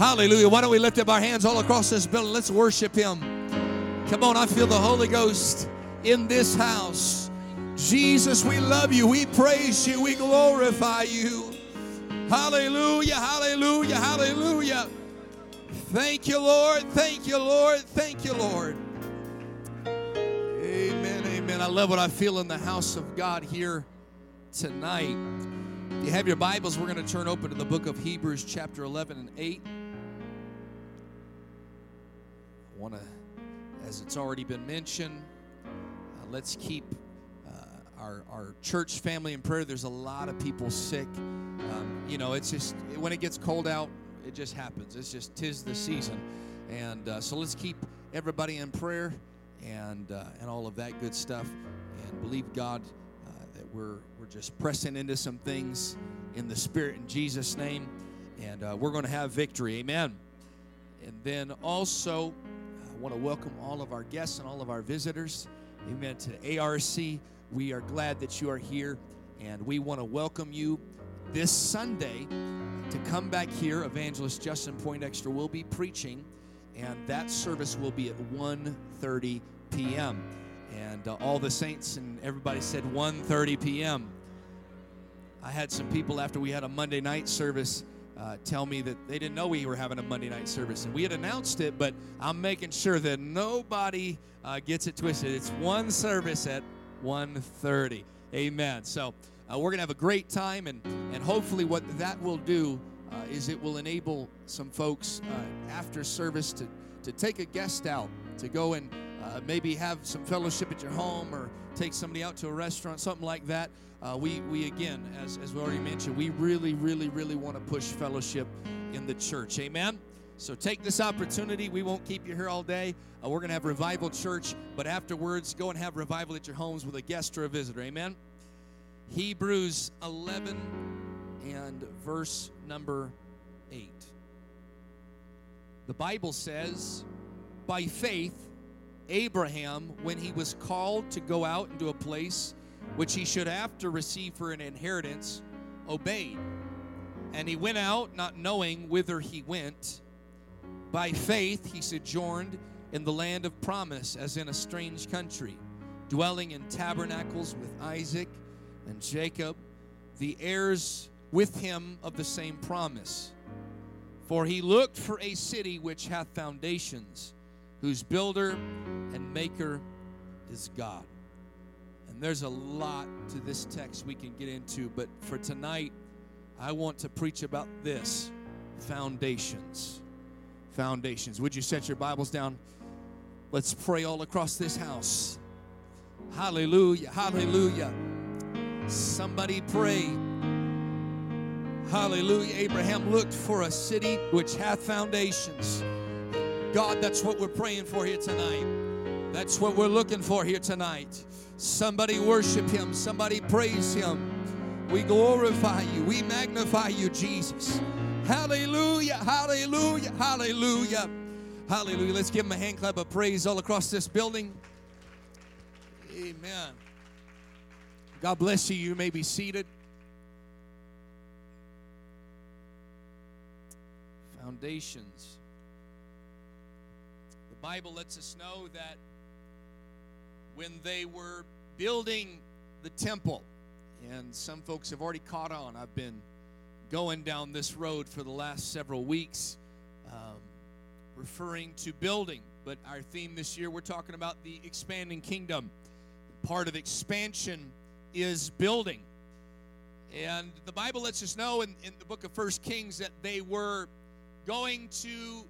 Hallelujah. Why don't we lift up our hands all across this building? Let's worship him. Come on, I feel the Holy Ghost in this house. Jesus, we love you. We praise you. We glorify you. Hallelujah, hallelujah, hallelujah. Thank you, Lord. Thank you, Lord. Thank you, Lord. Amen, amen. I love what I feel in the house of God here tonight. If you have your Bibles, we're going to turn open to the book of Hebrews chapter 11 and 8. I want to, as it's already been mentioned, let's keep our church family in prayer. There's a lot of people sick. You know, it's just, when it gets cold out, it just happens. It's just, 'tis the season. And so let's keep everybody in prayer and all of that good stuff. And believe God that we're just pressing into some things in the Spirit in Jesus' name. And we're going to have victory. Amen. And then also, I want to welcome all of our guests and all of our visitors. Amen. To ARC, we are glad that you are here. And we want to welcome you this Sunday to come back here. Evangelist Justin Poindexter will be preaching, and that service will be at 1:30 p.m. And all the saints and everybody said 1:30 p.m. I had some people after we had a Monday night service tell me that they didn't know we were having a Monday night service, and we had announced it, but I'm making sure that nobody gets it twisted. It's one service at 1:30. Amen. So we're going to have a great time, and hopefully what that will do is it will enable some folks after service to take a guest out, to go and maybe have some fellowship at your home or take somebody out to a restaurant, something like that. We again, as we already mentioned, we really, really, really want to push fellowship in the church. Amen? So take this opportunity. We won't keep you here all day. We're going to have Revival Church, but afterwards, go and have revival at your homes with a guest or a visitor. Amen? Hebrews 11 and verse number 8. The Bible says, by faith, Abraham, when he was called to go out into a place which he should after receive for an inheritance, obeyed. And he went out, not knowing whither he went. By faith, he sojourned in the land of promise, as in a strange country, dwelling in tabernacles with Isaac and Jacob, the heirs with him of the same promise. For he looked for a city which hath foundations, whose builder and maker is God. And there's a lot to this text we can get into, but for tonight, I want to preach about this, foundations. Foundations. Would you set your Bibles down? Let's pray all across this house. Hallelujah, hallelujah. Somebody pray. Hallelujah. Abraham looked for a city which hath foundations. God, that's what we're praying for here tonight. That's what we're looking for here tonight. Somebody worship him. Somebody praise him. We glorify you. We magnify you, Jesus. Hallelujah. Hallelujah. Hallelujah. Hallelujah. Let's give him a hand clap of praise all across this building. Amen. God bless you. You may be seated. Foundations. The Bible lets us know that when they were building the temple, and some folks have already caught on. I've been going down this road for the last several weeks, referring to building. But our theme this year, we're talking about the expanding kingdom. Part of expansion is building. And the Bible lets us know in the book of 1 Kings that they were going to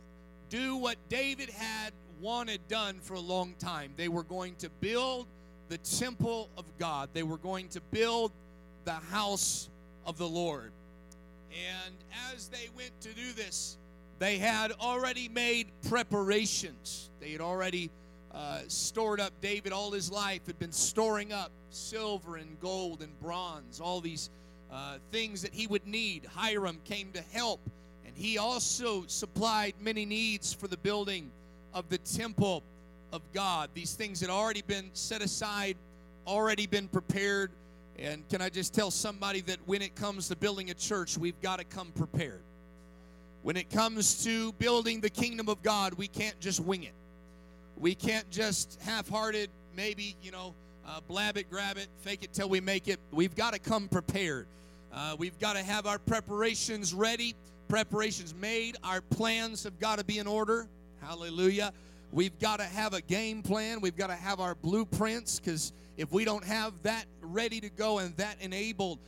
do what David had wanted done for a long time. They were going to build the temple of God. They were going to build the house of the Lord. And as they went to do this, they had already made preparations. They had already stored up. David all his life had been storing up silver and gold and bronze, all these things that he would need. Hiram came to help, and he also supplied many needs for the building of the temple of God. These things had already been set aside, already been prepared. And can I just tell somebody that when it comes to building a church, we've got to come prepared. When it comes to building the kingdom of God, we can't just wing it. We can't just half-hearted, maybe, blab it, grab it, fake it till we make it. We've got to come prepared. We've got to have our preparations ready, preparations made. Our plans have got to be in order. Hallelujah. We've got to have a game plan. We've got to have our blueprints, because if we don't have that ready to go and that enabled,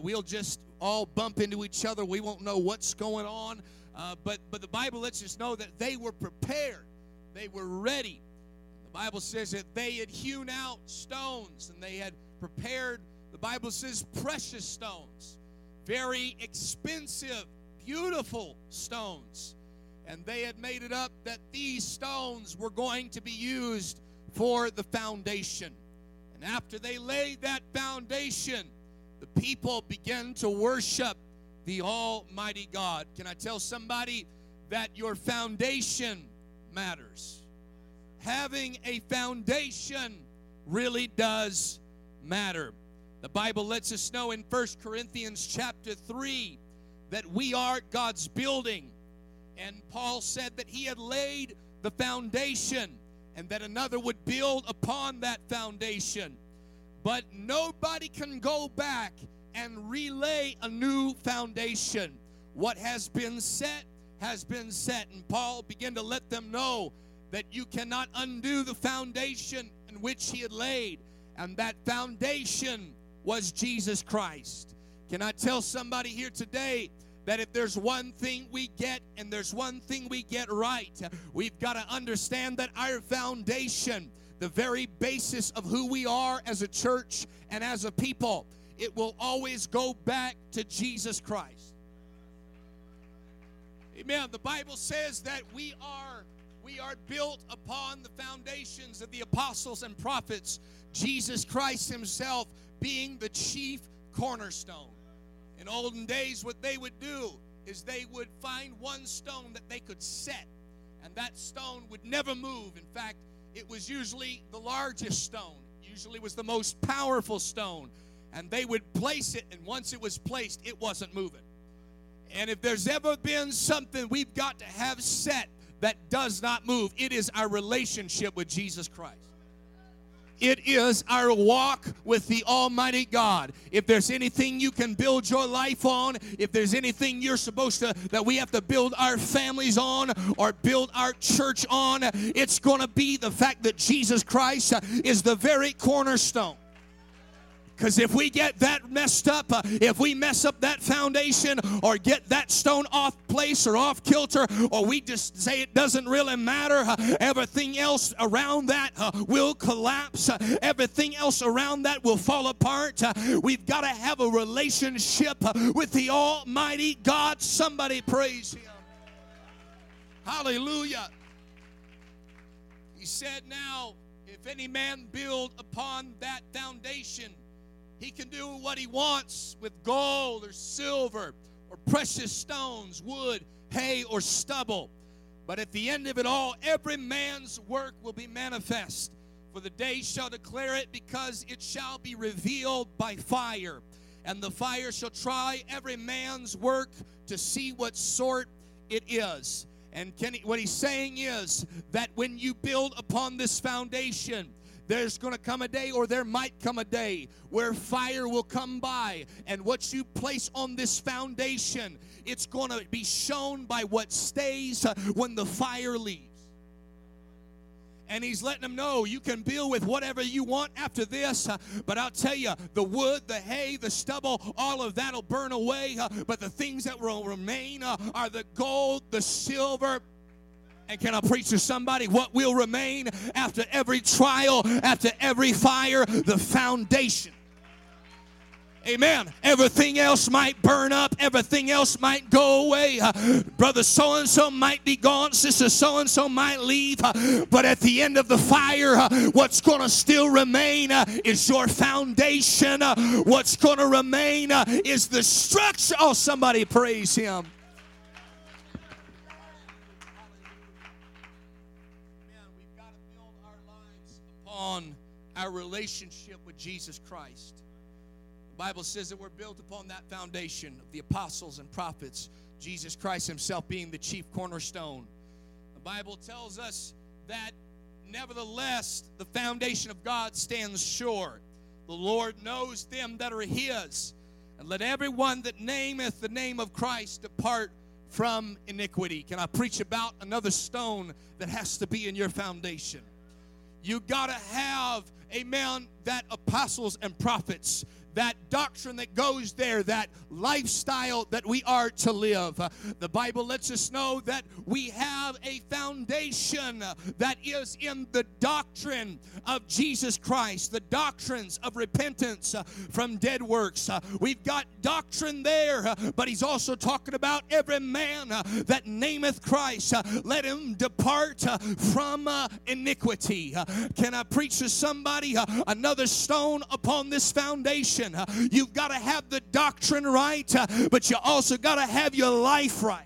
we'll just all bump into each other. We won't know what's going on. But the Bible lets us know that they were prepared. They were ready. The Bible says that they had hewn out stones and they had prepared, the Bible says, precious stones, very expensive, beautiful stones. And they had made it up that these stones were going to be used for the foundation. And after they laid that foundation, the people began to worship the Almighty God. Can I tell somebody that your foundation matters? Having a foundation really does matter. The Bible lets us know in 1 Corinthians chapter 3 that we are God's building. And Paul said that he had laid the foundation and that another would build upon that foundation. But nobody can go back and relay a new foundation. What has been set has been set. And Paul began to let them know that you cannot undo the foundation in which he had laid. And that foundation was Jesus Christ. Can I tell somebody here today that if there's one thing we get and there's one thing we get right, we've got to understand that our foundation, the very basis of who we are as a church and as a people, it will always go back to Jesus Christ. Amen. The Bible says that we are built upon the foundations of the apostles and prophets, Jesus Christ himself being the chief cornerstone. In olden days, what they would do is they would find one stone that they could set, and that stone would never move. In fact, it was usually the largest stone. It usually was the most powerful stone, and they would place it, and once it was placed, it wasn't moving. And if there's ever been something we've got to have set that does not move, it is our relationship with Jesus Christ. It is our walk with the Almighty God. If there's anything you can build your life on, if there's anything that we have to build our families on or build our church on, it's going to be the fact that Jesus Christ is the very cornerstone. Because if we get that messed up, if we mess up that foundation or get that stone off place or off kilter, or we just say it doesn't really matter, everything else around that will collapse. Everything else around that will fall apart. We've got to have a relationship with the Almighty God. Somebody praise Him. Hallelujah. He said, now, if any man build upon that foundation, he can do what he wants with gold or silver or precious stones, wood, hay, or stubble. But at the end of it all, every man's work will be manifest. For the day shall declare it, because it shall be revealed by fire. And the fire shall try every man's work to see what sort it is. And what he's saying is that when you build upon this foundation, there's going to come a day, or there might come a day, where fire will come by. And what you place on this foundation, it's going to be shown by what stays when the fire leaves. And he's letting them know, you can build with whatever you want after this, but I'll tell you, the wood, the hay, the stubble, all of that will burn away, but the things that will remain are the gold, the silver. And can I preach to somebody? What will remain after every trial, after every fire? The foundation. Amen. Everything else might burn up. Everything else might go away. Brother so-and-so might be gone. Sister so-and-so might leave. But at the end of the fire, what's going to still remain is your foundation. What's going to remain is the structure. Oh, somebody praise Him. Man, we've got to build our lives upon our relationship with Jesus Christ. Bible says that we're built upon that foundation of the apostles and prophets, Jesus Christ himself being the chief cornerstone. The Bible tells us that, nevertheless, the foundation of God stands sure. The Lord knows them that are his. And let everyone that nameth the name of Christ depart from iniquity. Can I preach about another stone that has to be in your foundation? You got to have, amen, that apostles and prophets, that doctrine that goes there, that lifestyle that we are to live. The Bible lets us know that we have a foundation that is in the doctrine of Jesus Christ, the doctrines of repentance from dead works. We've got doctrine there, but he's also talking about every man that nameth Christ. Let him depart from iniquity. Can I preach to somebody another stone upon this foundation? You've got to have the doctrine right, but you also got to have your life right.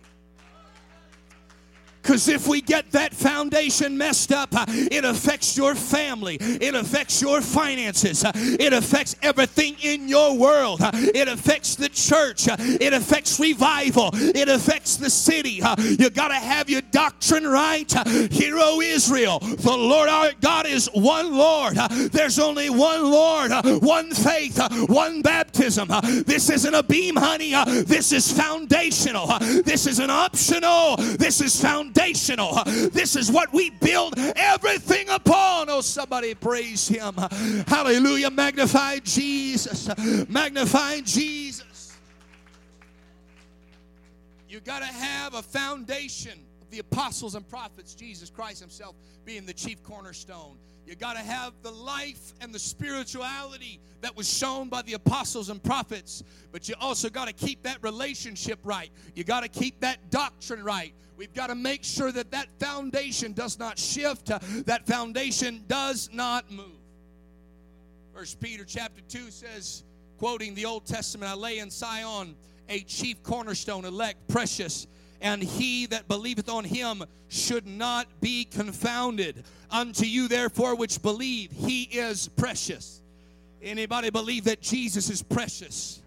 Because if we get that foundation messed up, it affects your family. It affects your finances. It affects everything in your world. It affects the church. It affects revival. It affects the city. You got to have your doctrine right. Hear, O Israel, the Lord our God is one Lord. There's only one Lord, one faith, one baptism. This isn't a beam, honey. This is foundational. This isn't optional. This is foundational. This is what we build everything upon. Oh, somebody praise him. Hallelujah. Magnify Jesus. Magnify Jesus. You got to have a foundation of the apostles and prophets, Jesus Christ himself being the chief cornerstone. You got to have the life and the spirituality that was shown by the apostles and prophets. But you also got to keep that relationship right. You got to keep that doctrine right. We've got to make sure that that foundation does not shift. That foundation does not move. 1 Peter chapter 2 says, quoting the Old Testament, I lay in Sion a chief cornerstone, elect, precious, and he that believeth on him should not be confounded. Unto you, therefore, which believe, he is precious. Anybody believe that Jesus is precious?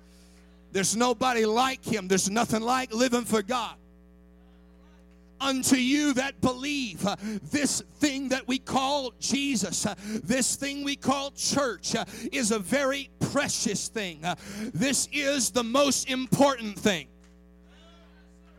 There's nobody like him. There's nothing like living for God. Unto you that believe, this thing that we call Jesus, this thing we call church, is a very precious thing. This is the most important thing.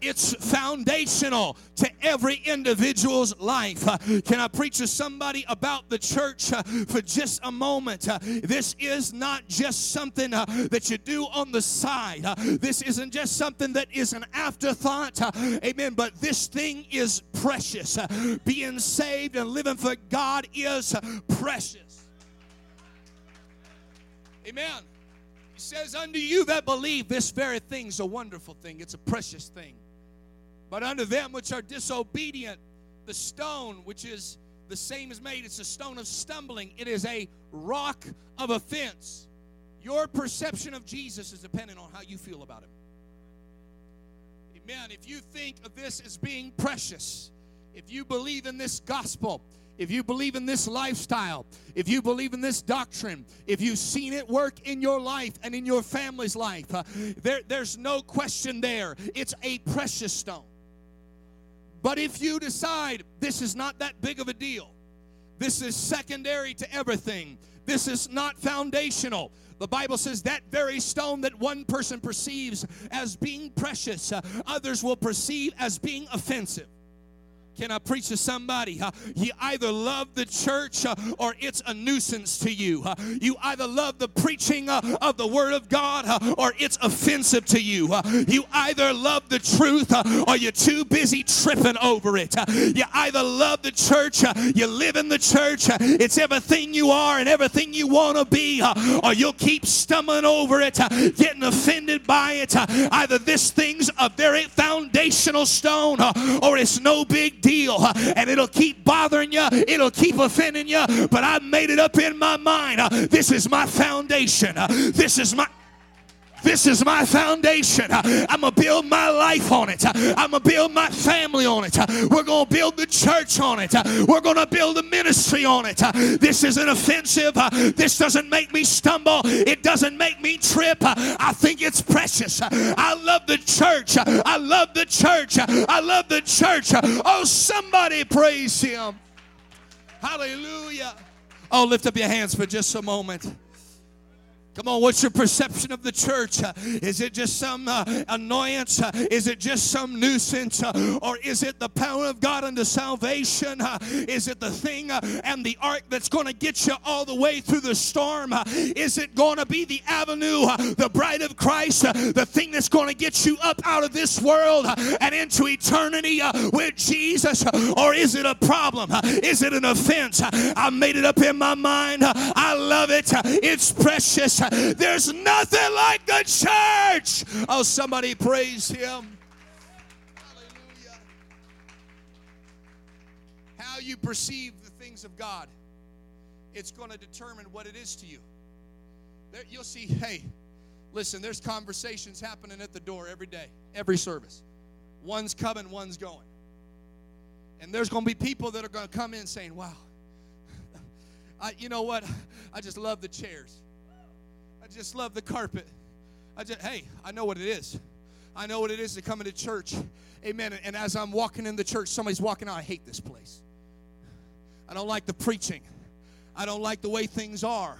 It's foundational to every individual's life. Can I preach to somebody about the church for just a moment? This is not just something that you do on the side. This isn't just something that is an afterthought. Amen. But this thing is precious. Being saved and living for God is precious. Amen. He says, unto you that believe, this very thing's a wonderful thing. It's a precious thing. But unto them which are disobedient, the stone which is the same is made. It's a stone of stumbling. It is a rock of offense. Your perception of Jesus is dependent on how you feel about him. Amen. If you think of this as being precious, if you believe in this gospel, if you believe in this lifestyle, if you believe in this doctrine, if you've seen it work in your life and in your family's life, there's no question there. It's a precious stone. But if you decide this is not that big of a deal, this is secondary to everything, this is not foundational, the Bible says that very stone that one person perceives as being precious, others will perceive as being offensive. Can I preach to somebody? You either love the church or it's a nuisance to you. You either love the preaching of the Word of God or it's offensive to you. You either love the truth or you're too busy tripping over it. You either love the church, you live in the church, it's everything you are and everything you want to be, or you'll keep stumbling over it, getting offended by it. Either this thing's a very foundational stone or it's no big deal, and it'll keep bothering you, it'll keep offending you, but I made it up in my mind. This is my foundation. This is my This is my foundation. I'm going to build my life on it. I'm going to build my family on it. We're going to build the church on it. We're going to build the ministry on it. This isn't offensive. This doesn't make me stumble. It doesn't make me trip. I think it's precious. I love the church. I love the church. I love the church. Oh, somebody praise him. Hallelujah. Oh, lift up your hands for just a moment. Come on, what's your perception of the church? Is it just some annoyance? Is it just some nuisance? Or is it the power of God unto salvation? Is it the thing and the ark that's going to get you all the way through the storm? Is it going to be the avenue, the bride of Christ, the thing that's going to get you up out of this world and into eternity with Jesus? Or is it a problem? Is it an offense? I made it up in my mind. I love it. It's precious. There's nothing like the church. Oh, somebody praise him. Hallelujah. How you perceive the things of God, it's going to determine what it is to you. There, you'll see, hey, listen, there's conversations happening at the door every day, every service. One's coming, one's going. And there's going to be people that are going to come in saying, wow, you know what? I just love the chairs. I just love the carpet. Hey, I know what it is. I know what it is to come into church. Amen. And as I'm walking in the church, somebody's walking out, I hate this place. I don't like the preaching. I don't like the way things are.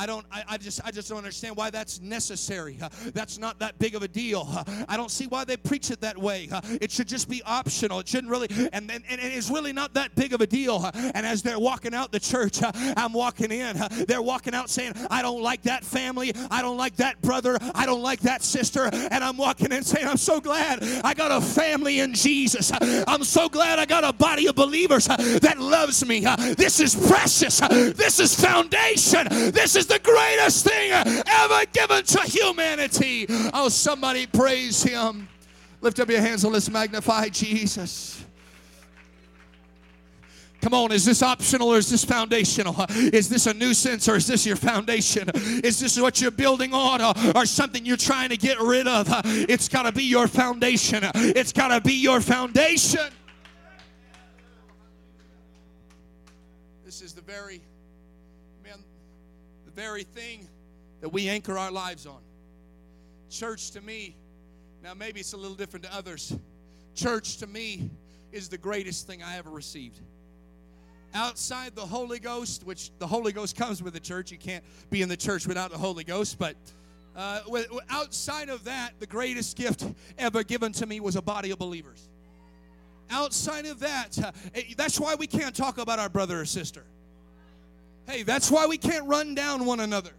I just don't understand why that's necessary. That's not that big of a deal. I don't see why they preach it that way. It should just be optional. It shouldn't really, and it's really not that big of a deal. And as they're walking out the church, I'm walking in. They're walking out saying, I don't like that family. I don't like that brother. I don't like that sister. And I'm walking in saying, I'm so glad I got a family in Jesus. I'm so glad I got a body of believers that loves me. This is precious. This is foundation. This is the greatest thing ever given to humanity. Oh, somebody praise him. Lift up your hands and let's magnify Jesus. Come on, is this optional or is this foundational? Is this a nuisance or is this your foundation? Is this what you're building on or something you're trying to get rid of? It's got to be your foundation. It's got to be your foundation. This is the very thing that we anchor our lives on. Church to me, now maybe it's a little different to others. Church to me is the greatest thing I ever received. Outside the Holy Ghost, which the Holy Ghost comes with the church, you can't be in the church without the Holy Ghost, but outside of that, the greatest gift ever given to me was a body of believers. Outside of that, that's why we can't talk about our brother or sister. Hey, that's why we can't run down one another.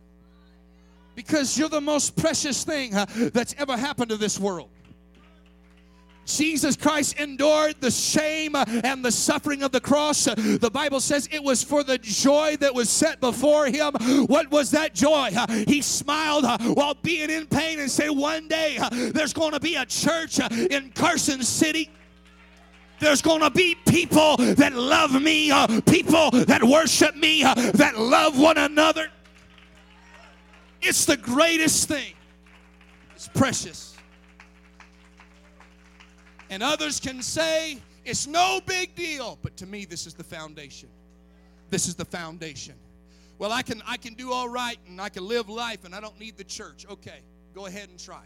Because you're the most precious thing that's ever happened to this world. Jesus Christ endured the shame and the suffering of the cross. The Bible says it was for the joy that was set before him. What was that joy? He smiled while being in pain and said, one day there's going to be a church in Carson City. There's going to be people that love me, people that worship me, that love one another. It's the greatest thing. It's precious. And others can say, it's no big deal. But to me, this is the foundation. This is the foundation. Well, I can do all right, and I can live life, and I don't need the church. Okay, go ahead and try.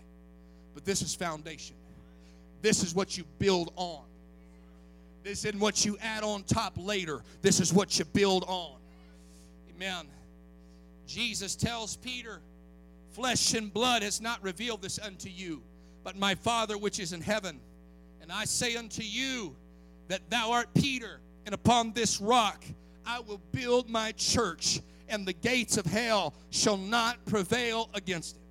But this is foundation. This is what you build on. This isn't what you add on top later. This is what you build on. Amen. Jesus tells Peter, flesh and blood has not revealed this unto you, but my Father which is in heaven. And I say unto you that thou art Peter, and upon this rock I will build my church, and the gates of hell shall not prevail against it.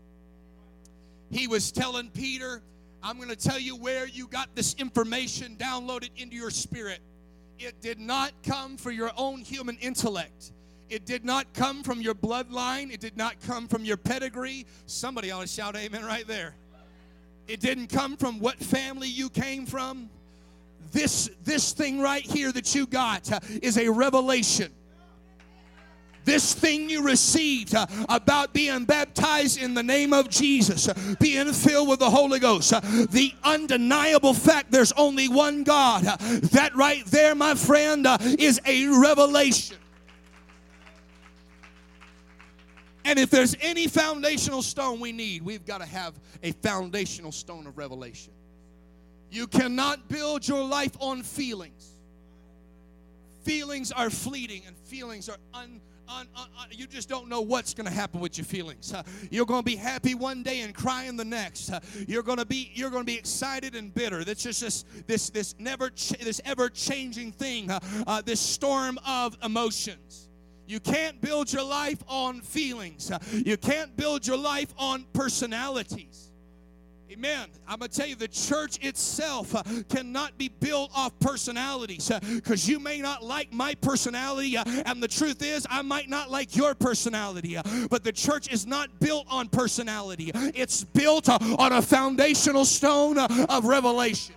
He was telling Peter, I'm going to tell you where you got this information downloaded into your spirit. It did not come from your own human intellect. It did not come from your bloodline. It did not come from your pedigree. Somebody ought to shout amen right there. It didn't come from what family you came from. This thing right here that you got is a revelation. This thing you received about being baptized in the name of Jesus, being filled with the Holy Ghost, the undeniable fact there's only one God, that right there, my friend, is a revelation. And if there's any foundational stone we need, we've got to have a foundational stone of revelation. You cannot build your life on feelings. Feelings are fleeting, and feelings are you just don't know what's going to happen with your feelings. You're going to be happy one day and crying the next. You're going to be excited and bitter. That's just this ever-changing thing, this storm of emotions. You can't build your life on feelings. You can't build your life on personalities. Amen. I'm going to tell you, the church itself cannot be built off personalities, because you may not like my personality, and the truth is I might not like your personality, but the church is not built on personality. It's built on a foundational stone of revelation.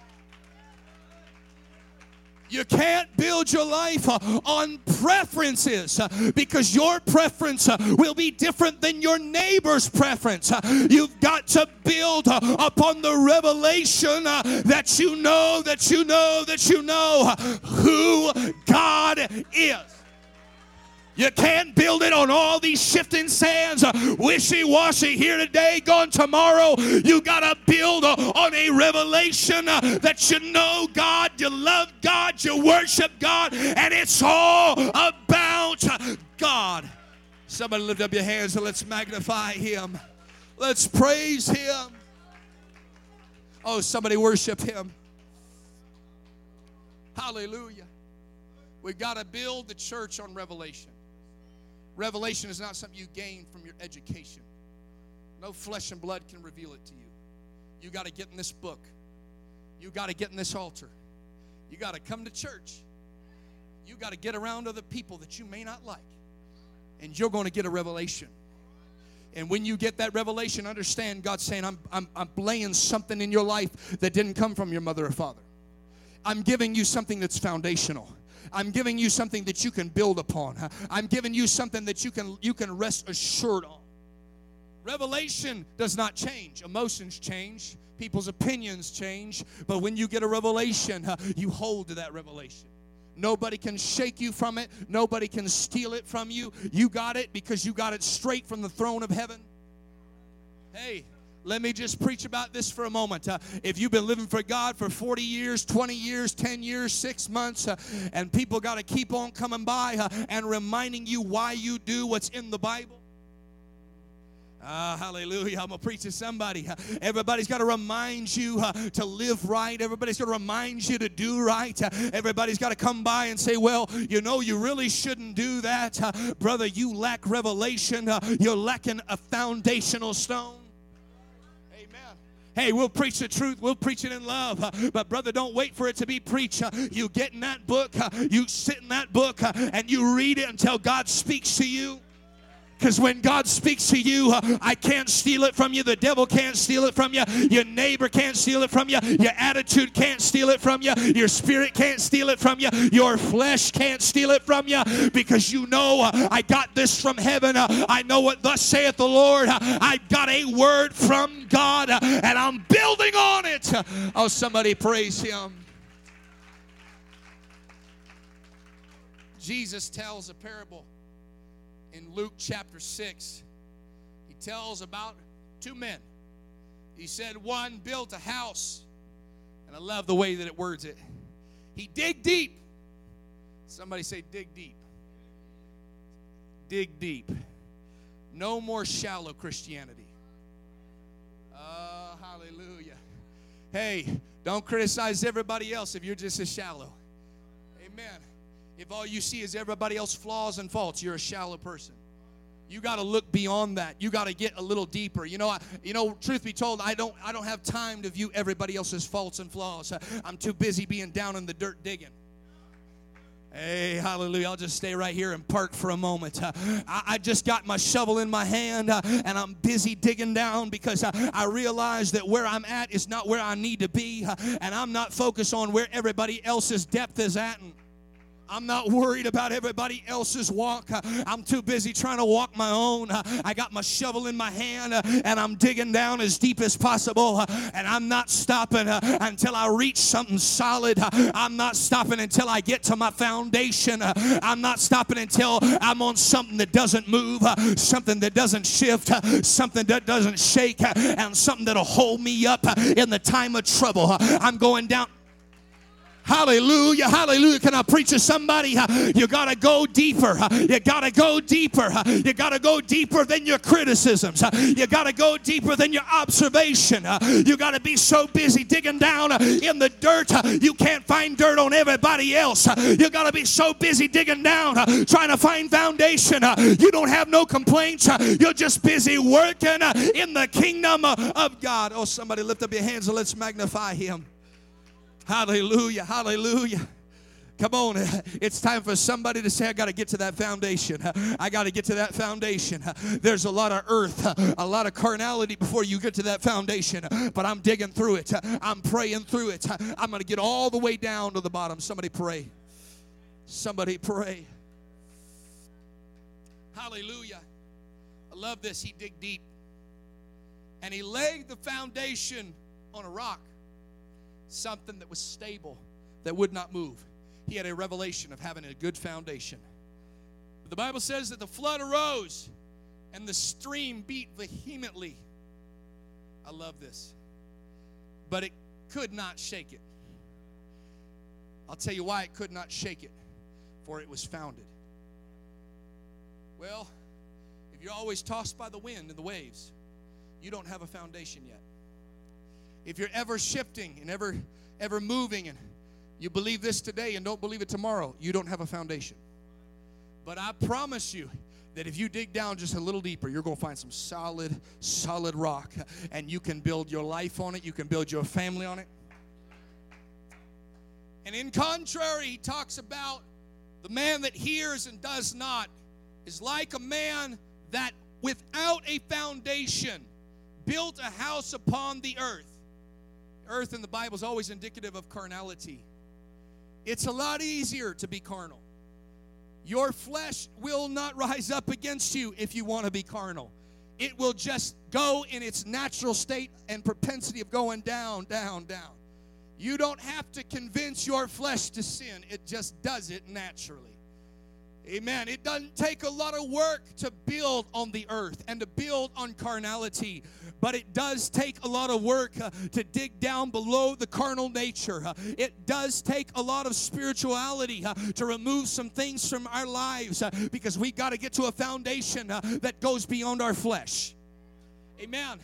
You can't build your life on preferences, because your preference will be different than your neighbor's preference. You've got to build upon the revelation that you know who God is. You can't build it on all these shifting sands, wishy-washy, here today, gone tomorrow. You got to build on a revelation that you know God, you love God, you worship God, and it's all about God. Somebody lift up your hands and let's magnify Him. Let's praise Him. Oh, somebody worship Him. Hallelujah. We got to build the church on revelation. Revelation is not something you gain from your education. No flesh and blood can reveal it to you. You got to get in this book. You got to get in this altar. You got to come to church. You got to get around other people that you may not like. And you're going to get a revelation. And when you get that revelation, understand God's saying, I'm laying something in your life that didn't come from your mother or father. I'm giving you something that's foundational. I'm giving you something that you can build upon. I'm giving you something that you can rest assured on. Revelation does not change. Emotions change. People's opinions change. But when you get a revelation, you hold to that revelation. Nobody can shake you from it. Nobody can steal it from you. You got it because you got it straight from the throne of heaven. Hey. Let me just preach about this for a moment. If you've been living for God for 40 years, 20 years, 10 years, 6 months, and people got to keep on coming by and reminding you why you do what's in the Bible. Hallelujah. I'm going to preach to somebody. Everybody's got to remind you to live right. Everybody's got to remind you to do right. Everybody's got to come by and say, well, you know, you really shouldn't do that. Brother, you lack revelation. You're lacking a foundational stone. Hey, we'll preach the truth. We'll preach it in love. But, brother, don't wait for it to be preached. You get in that book. You sit in that book. And you read it until God speaks to you. Because when God speaks to you, I can't steal it from you. The devil can't steal it from you. Your neighbor can't steal it from you. Your attitude can't steal it from you. Your spirit can't steal it from you. Your flesh can't steal it from you. Because you know, I got this from heaven. I know what thus saith the Lord. I got a word from God, and I'm building on it. Oh, somebody praise Him. Jesus tells a parable. In Luke chapter 6, He tells about two men. He said, one built a house. And I love the way that it words it. He dig deep. Somebody say dig deep. Dig deep. No more shallow Christianity. Oh, hallelujah. Hey, don't criticize everybody else if you're just as shallow. Amen. If all you see is everybody else's flaws and faults, you're a shallow person. You got to look beyond that. You got to get a little deeper. Truth be told, I don't have time to view everybody else's faults and flaws. I'm too busy being down in the dirt digging. Hey, hallelujah. I'll just stay right here and park for a moment. I just got my shovel in my hand, and I'm busy digging down because I realize that where I'm at is not where I need to be, and I'm not focused on where everybody else's depth is at. I'm not worried about everybody else's walk. I'm too busy trying to walk my own. I got my shovel in my hand, and I'm digging down as deep as possible, and I'm not stopping until I reach something solid. I'm not stopping until I get to my foundation. I'm not stopping until I'm on something that doesn't move, something that doesn't shift, something that doesn't shake, and something that'll hold me up in the time of trouble. I'm going down. Hallelujah, hallelujah. Can I preach to somebody? You got to go deeper. You got to go deeper. You got to go deeper than your criticisms. You got to go deeper than your observation. You got to be so busy digging down in the dirt, you can't find dirt on everybody else. You got to be so busy digging down, trying to find foundation. You don't have no complaints. You're just busy working in the kingdom of God. Oh, somebody lift up your hands and let's magnify him. Hallelujah, hallelujah. Come on, it's time for somebody to say, I got to get to that foundation. I got to get to that foundation. There's a lot of earth, a lot of carnality before you get to that foundation, but I'm digging through it. I'm praying through it. I'm going to get all the way down to the bottom. Somebody pray. Somebody pray. Hallelujah. I love this. He digged deep. And he laid the foundation on a rock. Something that was stable, that would not move. He had a revelation of having a good foundation. But the Bible says that the flood arose and the stream beat vehemently. I love this. But it could not shake it. I'll tell you why it could not shake it. For it was founded. Well, if you're always tossed by the wind and the waves, you don't have a foundation yet. If you're ever shifting and ever moving and you believe this today and don't believe it tomorrow, you don't have a foundation. But I promise you that if you dig down just a little deeper, you're going to find some solid rock. And you can build your life on it. You can build your family on it. And in contrary, he talks about the man that hears and does not is like a man that without a foundation built a house upon the earth. Earth in the Bible is always indicative of carnality. It's a lot easier to be carnal. Your flesh will not rise up against you if you want to be carnal. It will just go in its natural state and propensity of going down, down, down. You don't have to convince your flesh to sin. It just does it naturally. Amen. It doesn't take a lot of work to build on the earth and to build on carnality, but it does take a lot of work to dig down below the carnal nature. It does take a lot of spirituality to remove some things from our lives because we got to get to a foundation that goes beyond our flesh. Amen.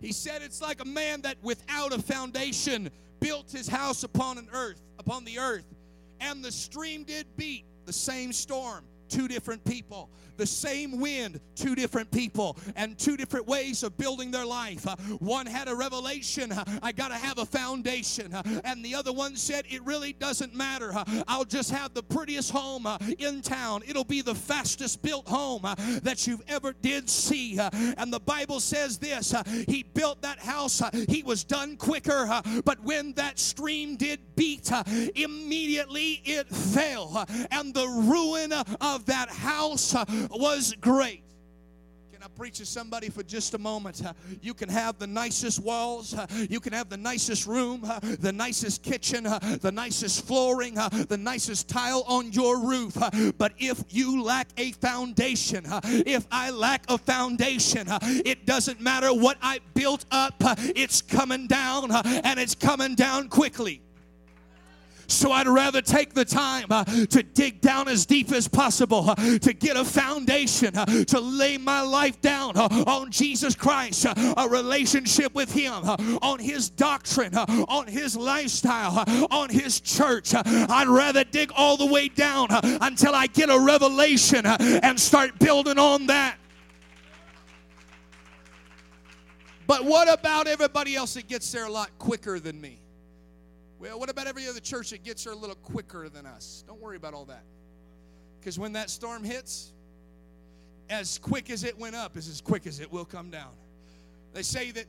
He said it's like a man that without a foundation built his house upon the earth, and the stream did beat. The same storm, two different people. The same wind, two different people. And two different ways of building their life. One had a revelation, I got to have a foundation. And the other one said, it really doesn't matter. I'll just have the prettiest home in town. It'll be the fastest built home that you've ever did see. And the Bible says this, he built that house. He was done quicker. But when that stream did beat, immediately it fell. And the ruin of that house was great. Can I preach to somebody for just a moment? You can have the nicest walls. You can have the nicest room, the nicest kitchen, the nicest flooring, the nicest tile on your roof. But if you lack a foundation, if I lack a foundation, it doesn't matter what I built up. It's coming down, and it's coming down quickly. So I'd rather take the time to dig down as deep as possible, to get a foundation, to lay my life down on Jesus Christ, a relationship with him, on his doctrine, on his lifestyle, on his church. I'd rather dig all the way down until I get a revelation and start building on that. But what about everybody else that gets there a lot quicker than me? Well, what about every other church that gets there a little quicker than us? Don't worry about all that. Because when that storm hits, as quick as it went up is as quick as it will come down. They say that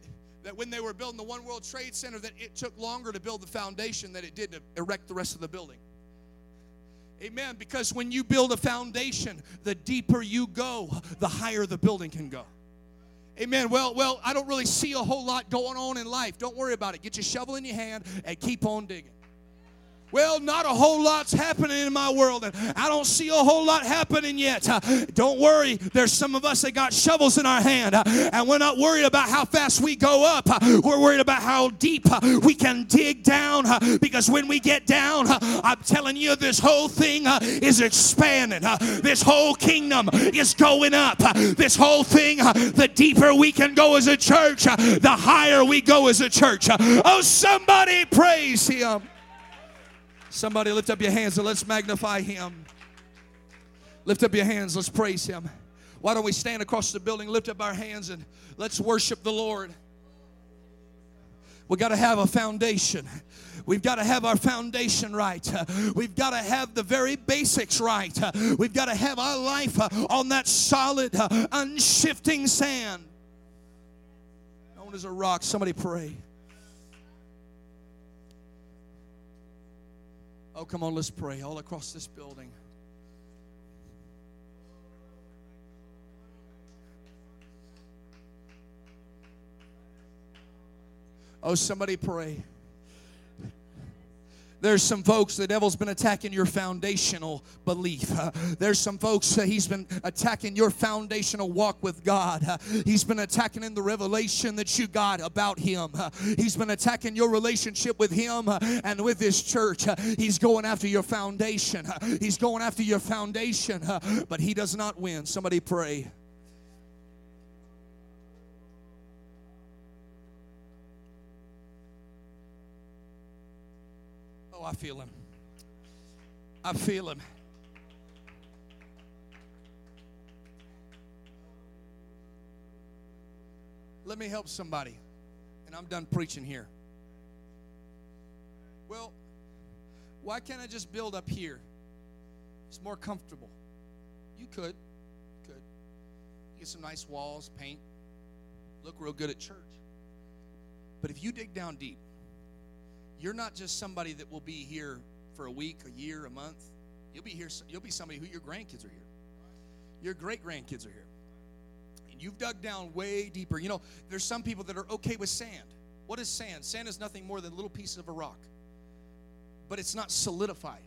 when they were building the One World Trade Center, that it took longer to build the foundation than it did to erect the rest of the building. Amen. Because when you build a foundation, the deeper you go, the higher the building can go. Amen. Well, I don't really see a whole lot going on in life. Don't worry about it. Get your shovel in your hand and keep on digging. Well, not a whole lot's happening in my world, and I don't see a whole lot happening yet. Don't worry. There's some of us that got shovels in our hand, and we're not worried about how fast we go up. We're worried about how deep we can dig down, because when we get down, I'm telling you, this whole thing is expanding. This whole kingdom is going up. This whole thing, the deeper we can go as a church, the higher we go as a church. Oh, somebody praise him. Somebody lift up your hands and let's magnify him. Lift up your hands. Let's praise him. Why don't we stand across the building, lift up our hands, and let's worship the Lord. We've got to have a foundation. We've got to have our foundation right. We've got to have the very basics right. We've got to have our life on that solid, unshifting sand. Known as a rock. Somebody pray. Oh, come on, let's pray all across this building. Oh, somebody pray. There's some folks, the devil's been attacking your foundational belief. There's some folks, he's been attacking your foundational walk with God. He's been attacking in the revelation that you got about him. He's been attacking your relationship with him and with his church. He's going after your foundation. He's going after your foundation, but he does not win. Somebody pray. I feel him. I feel him. Let me help somebody. And I'm done preaching here. Well, why can't I just build up here? It's more comfortable. You could. Get some nice walls, paint. Look real good at church. But if you dig down deep, you're not just somebody that will be here for a week, a year, a month. You'll be here. You'll be somebody who your grandkids are here. Your great-grandkids are here. And you've dug down way deeper. You know, there's some people that are okay with sand. What is sand? Sand is nothing more than little pieces of a rock. But it's not solidified.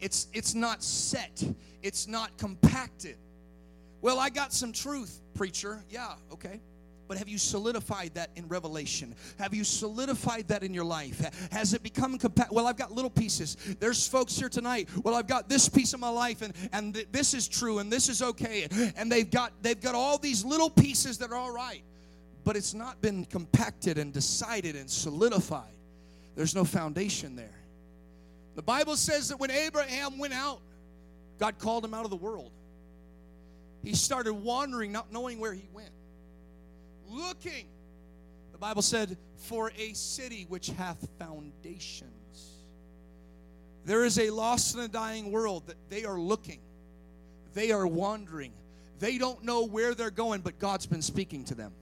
It's not set. It's not compacted. Well, I got some truth, preacher. Yeah, okay. But have you solidified that in revelation? Have you solidified that in your life? Has it become compatible? Well, I've got little pieces. There's folks here tonight. Well, I've got this piece of my life, and this is true, and this is okay. And they've got all these little pieces that are all right. But it's not been compacted and decided and solidified. There's no foundation there. The Bible says that when Abraham went out, God called him out of the world. He started wandering, not knowing where he went. Looking, the Bible said, for a city which hath foundations. There is a lost and a dying world that they are looking. They are wandering. They don't know where they're going, but God's been speaking to them.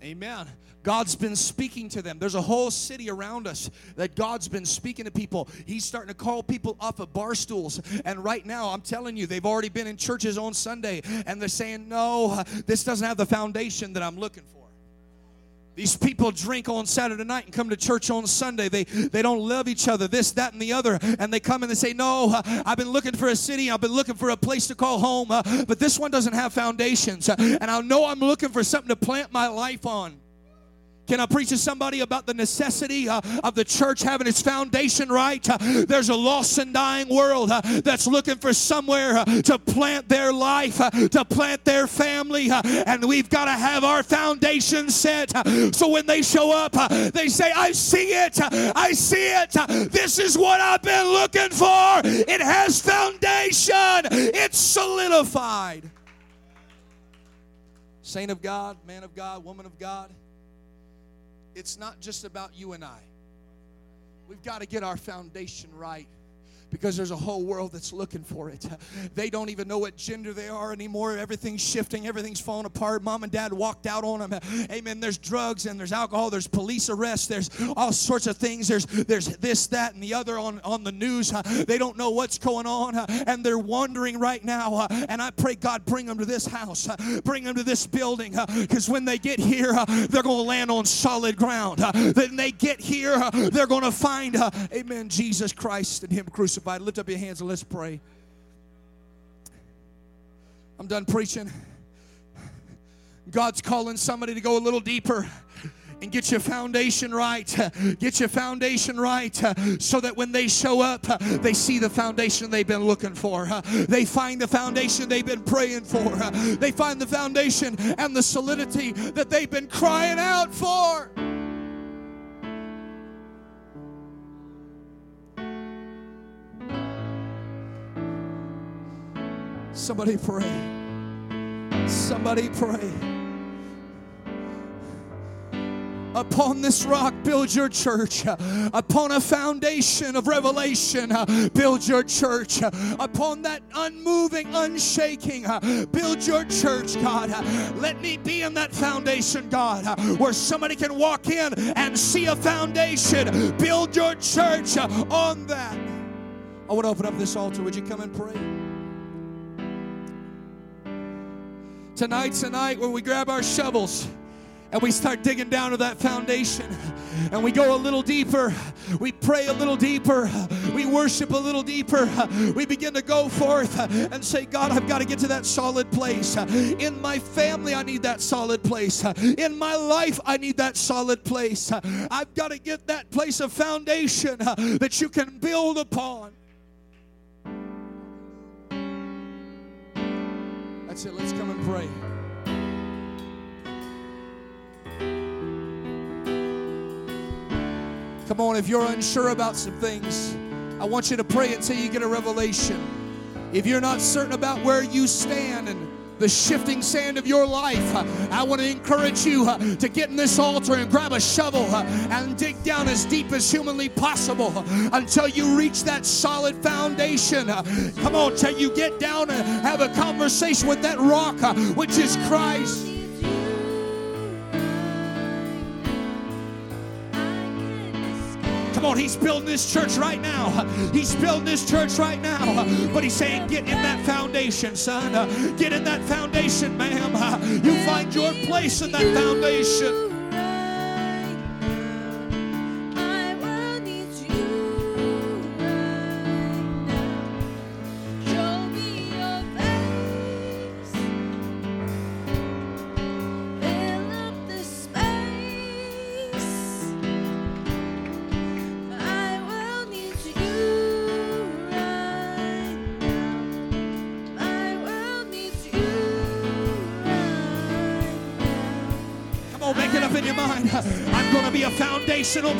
Amen. God's been speaking to them. There's a whole city around us that God's been speaking to people. He's starting to call people off of bar stools. And right now, I'm telling you, they've already been in churches on Sunday. And they're saying, no, this doesn't have the foundation that I'm looking for. These people drink on Saturday night and come to church on Sunday. They don't love each other, this, that, and the other. And they come and they say, no, I've been looking for a city. I've been looking for a place to call home. But this one doesn't have foundations. And I know I'm looking for something to plant my life on. Can I preach to somebody about the necessity of the church having its foundation right? There's a lost and dying world that's looking for somewhere to plant their life, to plant their family, and we've got to have our foundation set. So when they show up, they say, I see it. I see it. This is what I've been looking for. It has foundation. It's solidified. Saint of God, man of God, woman of God. It's not just about you and I. We've got to get our foundation right. because there's a whole world that's looking for it. They don't even know what gender they are anymore. Everything's shifting. Everything's falling apart. Mom and dad walked out on them. Amen. There's drugs and there's alcohol. There's police arrests. There's all sorts of things. There's this, that, and the other on the news. They don't know what's going on, and they're wondering right now. And I pray, God, bring them to this house. Bring them to this building, because when they get here, they're going to land on solid ground. When they get here, they're going to find, amen, Jesus Christ and Him crucified. Lift up your hands and let's pray. I'm done preaching. God's calling somebody to go a little deeper and get your foundation right. Get your foundation right so that when they show up, they see the foundation they've been looking for. They find the foundation they've been praying for. They find the foundation and the solidity that they've been crying out for. Somebody pray. Somebody pray. Upon this rock, build your church. Upon a foundation of revelation, build your church. Upon that unmoving, unshaking, build your church, God. Let me be in that foundation, God, where somebody can walk in and see a foundation. Build your church on that. I want to open up this altar. Would you come and pray? Tonight's a night where we grab our shovels and we start digging down to that foundation, and we go a little deeper. We pray a little deeper. We worship a little deeper. We begin to go forth and say, God, I've got to get to that solid place. In my family, I need that solid place. In my life, I need that solid place. I've got to get that place of foundation that you can build upon. That's it. Let's come and pray. Come on, if you're unsure about some things, I want you to pray until you get a revelation. If you're not certain about where you stand and the shifting sand of your life, I want to encourage you to get in this altar and grab a shovel and dig down as deep as humanly possible until you reach that solid foundation. Come on, till you get down and have a conversation with that rock, which is Christ. Come on, He's building this church right now. He's building this church right now. But He's saying, get in that foundation, son. Get in that foundation, ma'am. You find your place in that foundation.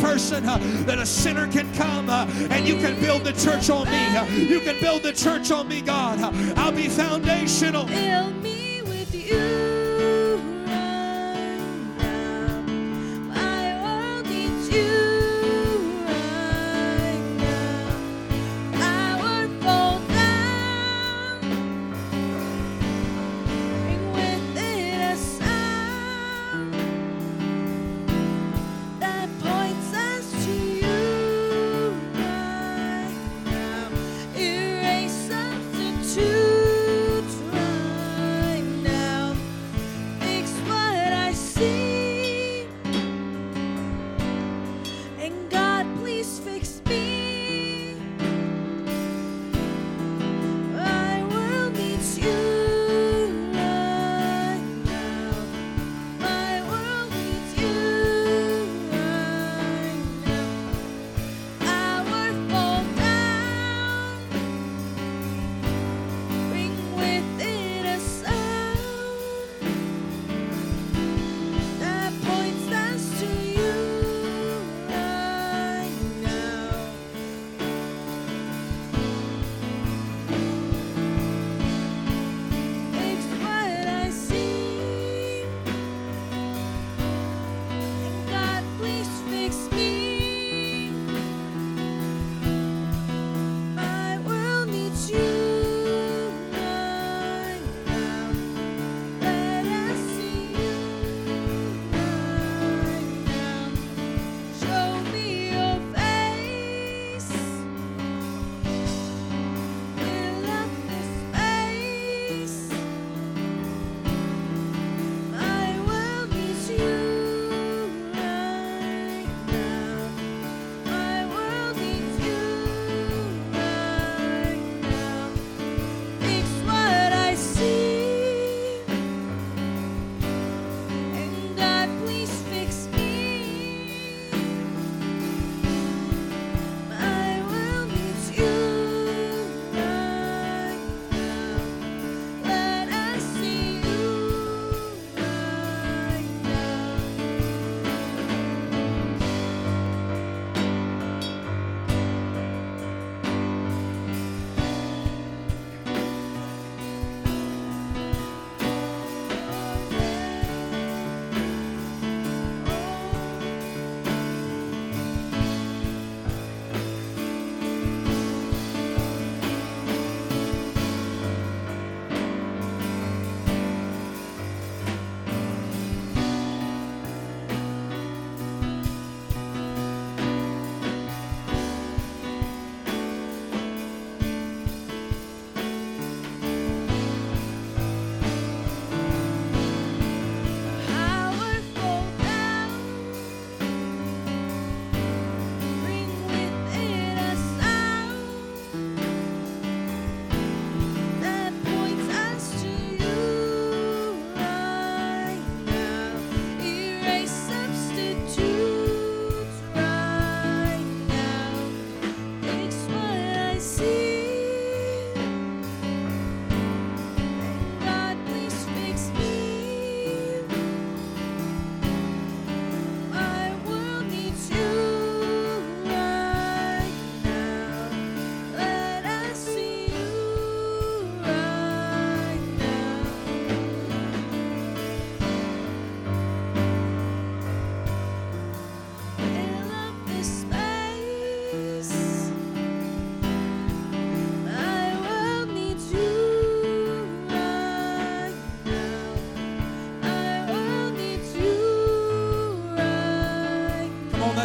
Person that a sinner can come and you can build the church on me. You can build the church on me, God. I'll be foundational. Fill me with you right now. My world needs you right now. I would fall down and with it a sound that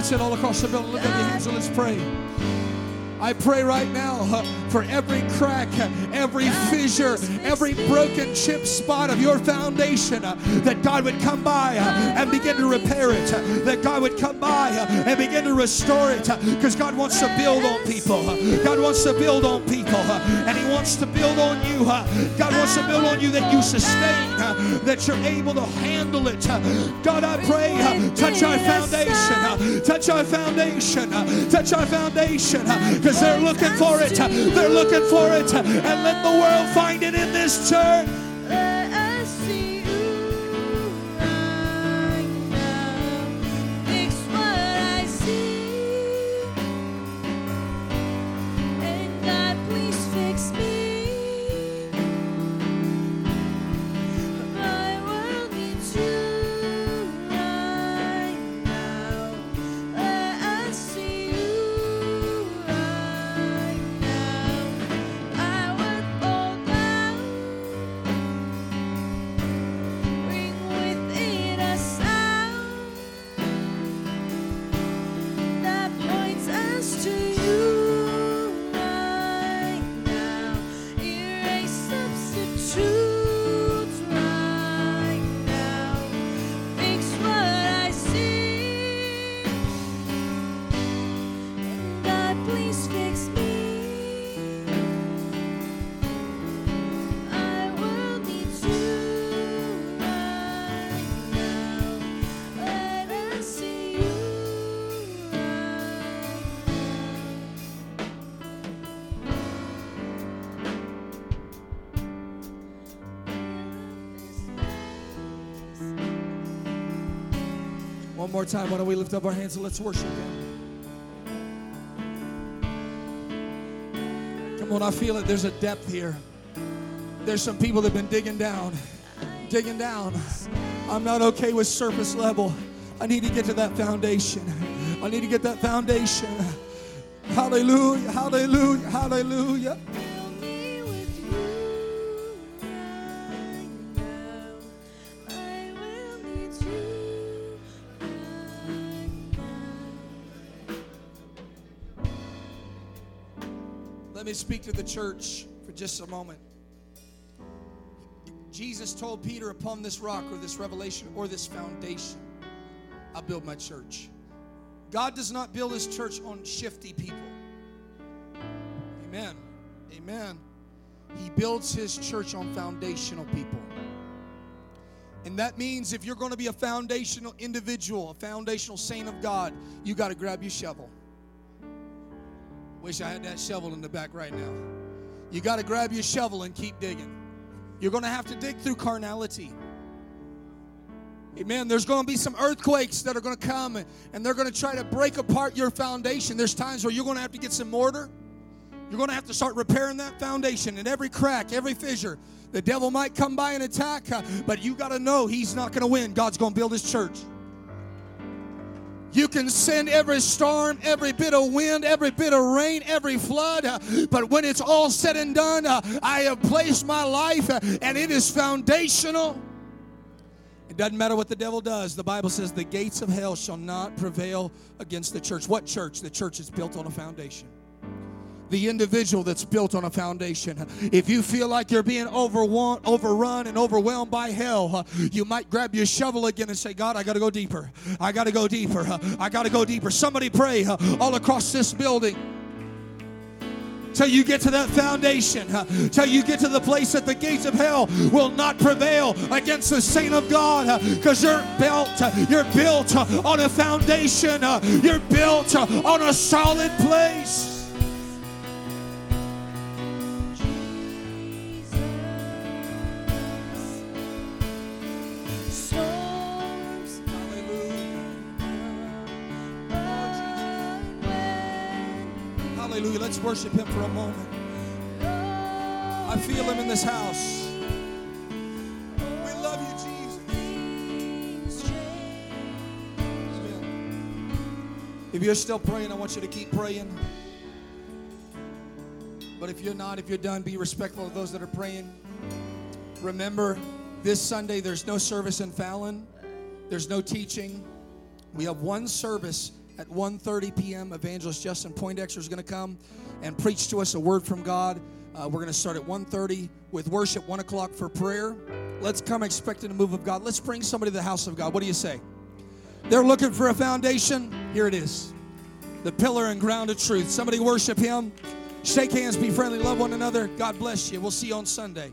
That's it, all across the building. Lift up your hands and let's pray. I pray right now for every crack, every fissure, every broken chip spot of your foundation, that God would come by and begin to repair it, that God would come by and begin to restore it, because God wants to build on people. God wants to build on people, and He wants to build on you. God wants to build on you that you sustain, that you're able to handle it. God, I pray, touch our foundation, touch our foundation, touch our foundation, because they're looking for it. They're looking for it. And let the world find it in this church. One more time, why don't we lift up our hands and let's worship Him. Come on, I feel it. There's a depth here. There's some people that have been digging down, digging down. I'm not okay with surface level. I need to get to that foundation. I need to get that foundation. Hallelujah, hallelujah, hallelujah. Let me speak to the church for just a moment. Jesus told Peter, upon this rock or this revelation or this foundation, I'll build my church. God does not build His church on shifty people. Amen. Amen. He builds His church on foundational people. And that means if you're going to be a foundational individual, a foundational saint of God, you got to grab your shovel. Wish I had that shovel in the back right now. You got to grab your shovel and keep digging. You're going to have to dig through carnality. Amen. There's going to be some earthquakes that are going to come, and they're going to try to break apart your foundation. There's times where you're going to have to get some mortar. You're going to have to start repairing that foundation, and every crack, every fissure, the devil might come by and attack, but you got to know he's not going to win. God's going to build His church. You can send every storm, every bit of wind, every bit of rain, every flood, but when it's all said and done, I have placed my life, and it is foundational. It doesn't matter what the devil does. The Bible says the gates of hell shall not prevail against the church. What church? The church is built on a foundation. The individual that's built on a foundation. If you feel like you're being overrun and overwhelmed by hell, you might grab your shovel again and say, God, I got to go deeper. I got to go deeper. I got to go deeper. Somebody pray all across this building. Till you get to that foundation, till you get to the place that the gates of hell will not prevail against the saint of God, because you're built on a foundation. You're built on a solid place. Hallelujah. Let's worship Him for a moment. I feel Him in this house. We love You, Jesus. If you're still praying, I want you to keep praying. But if you're not, if you're done, be respectful of those that are praying. Remember, this Sunday there's no service in Fallon. There's no teaching. We have one service at 1:30 p.m., Evangelist Justin Poindexter is going to come and preach to us a word from God. We're going to start at 1:30 with worship, 1 o'clock for prayer. Let's come expecting a move of God. Let's bring somebody to the house of God. What do you say? They're looking for a foundation. Here it is. The pillar and ground of truth. Somebody worship him. Shake hands, be friendly, love one another. God bless you. We'll see you on Sunday.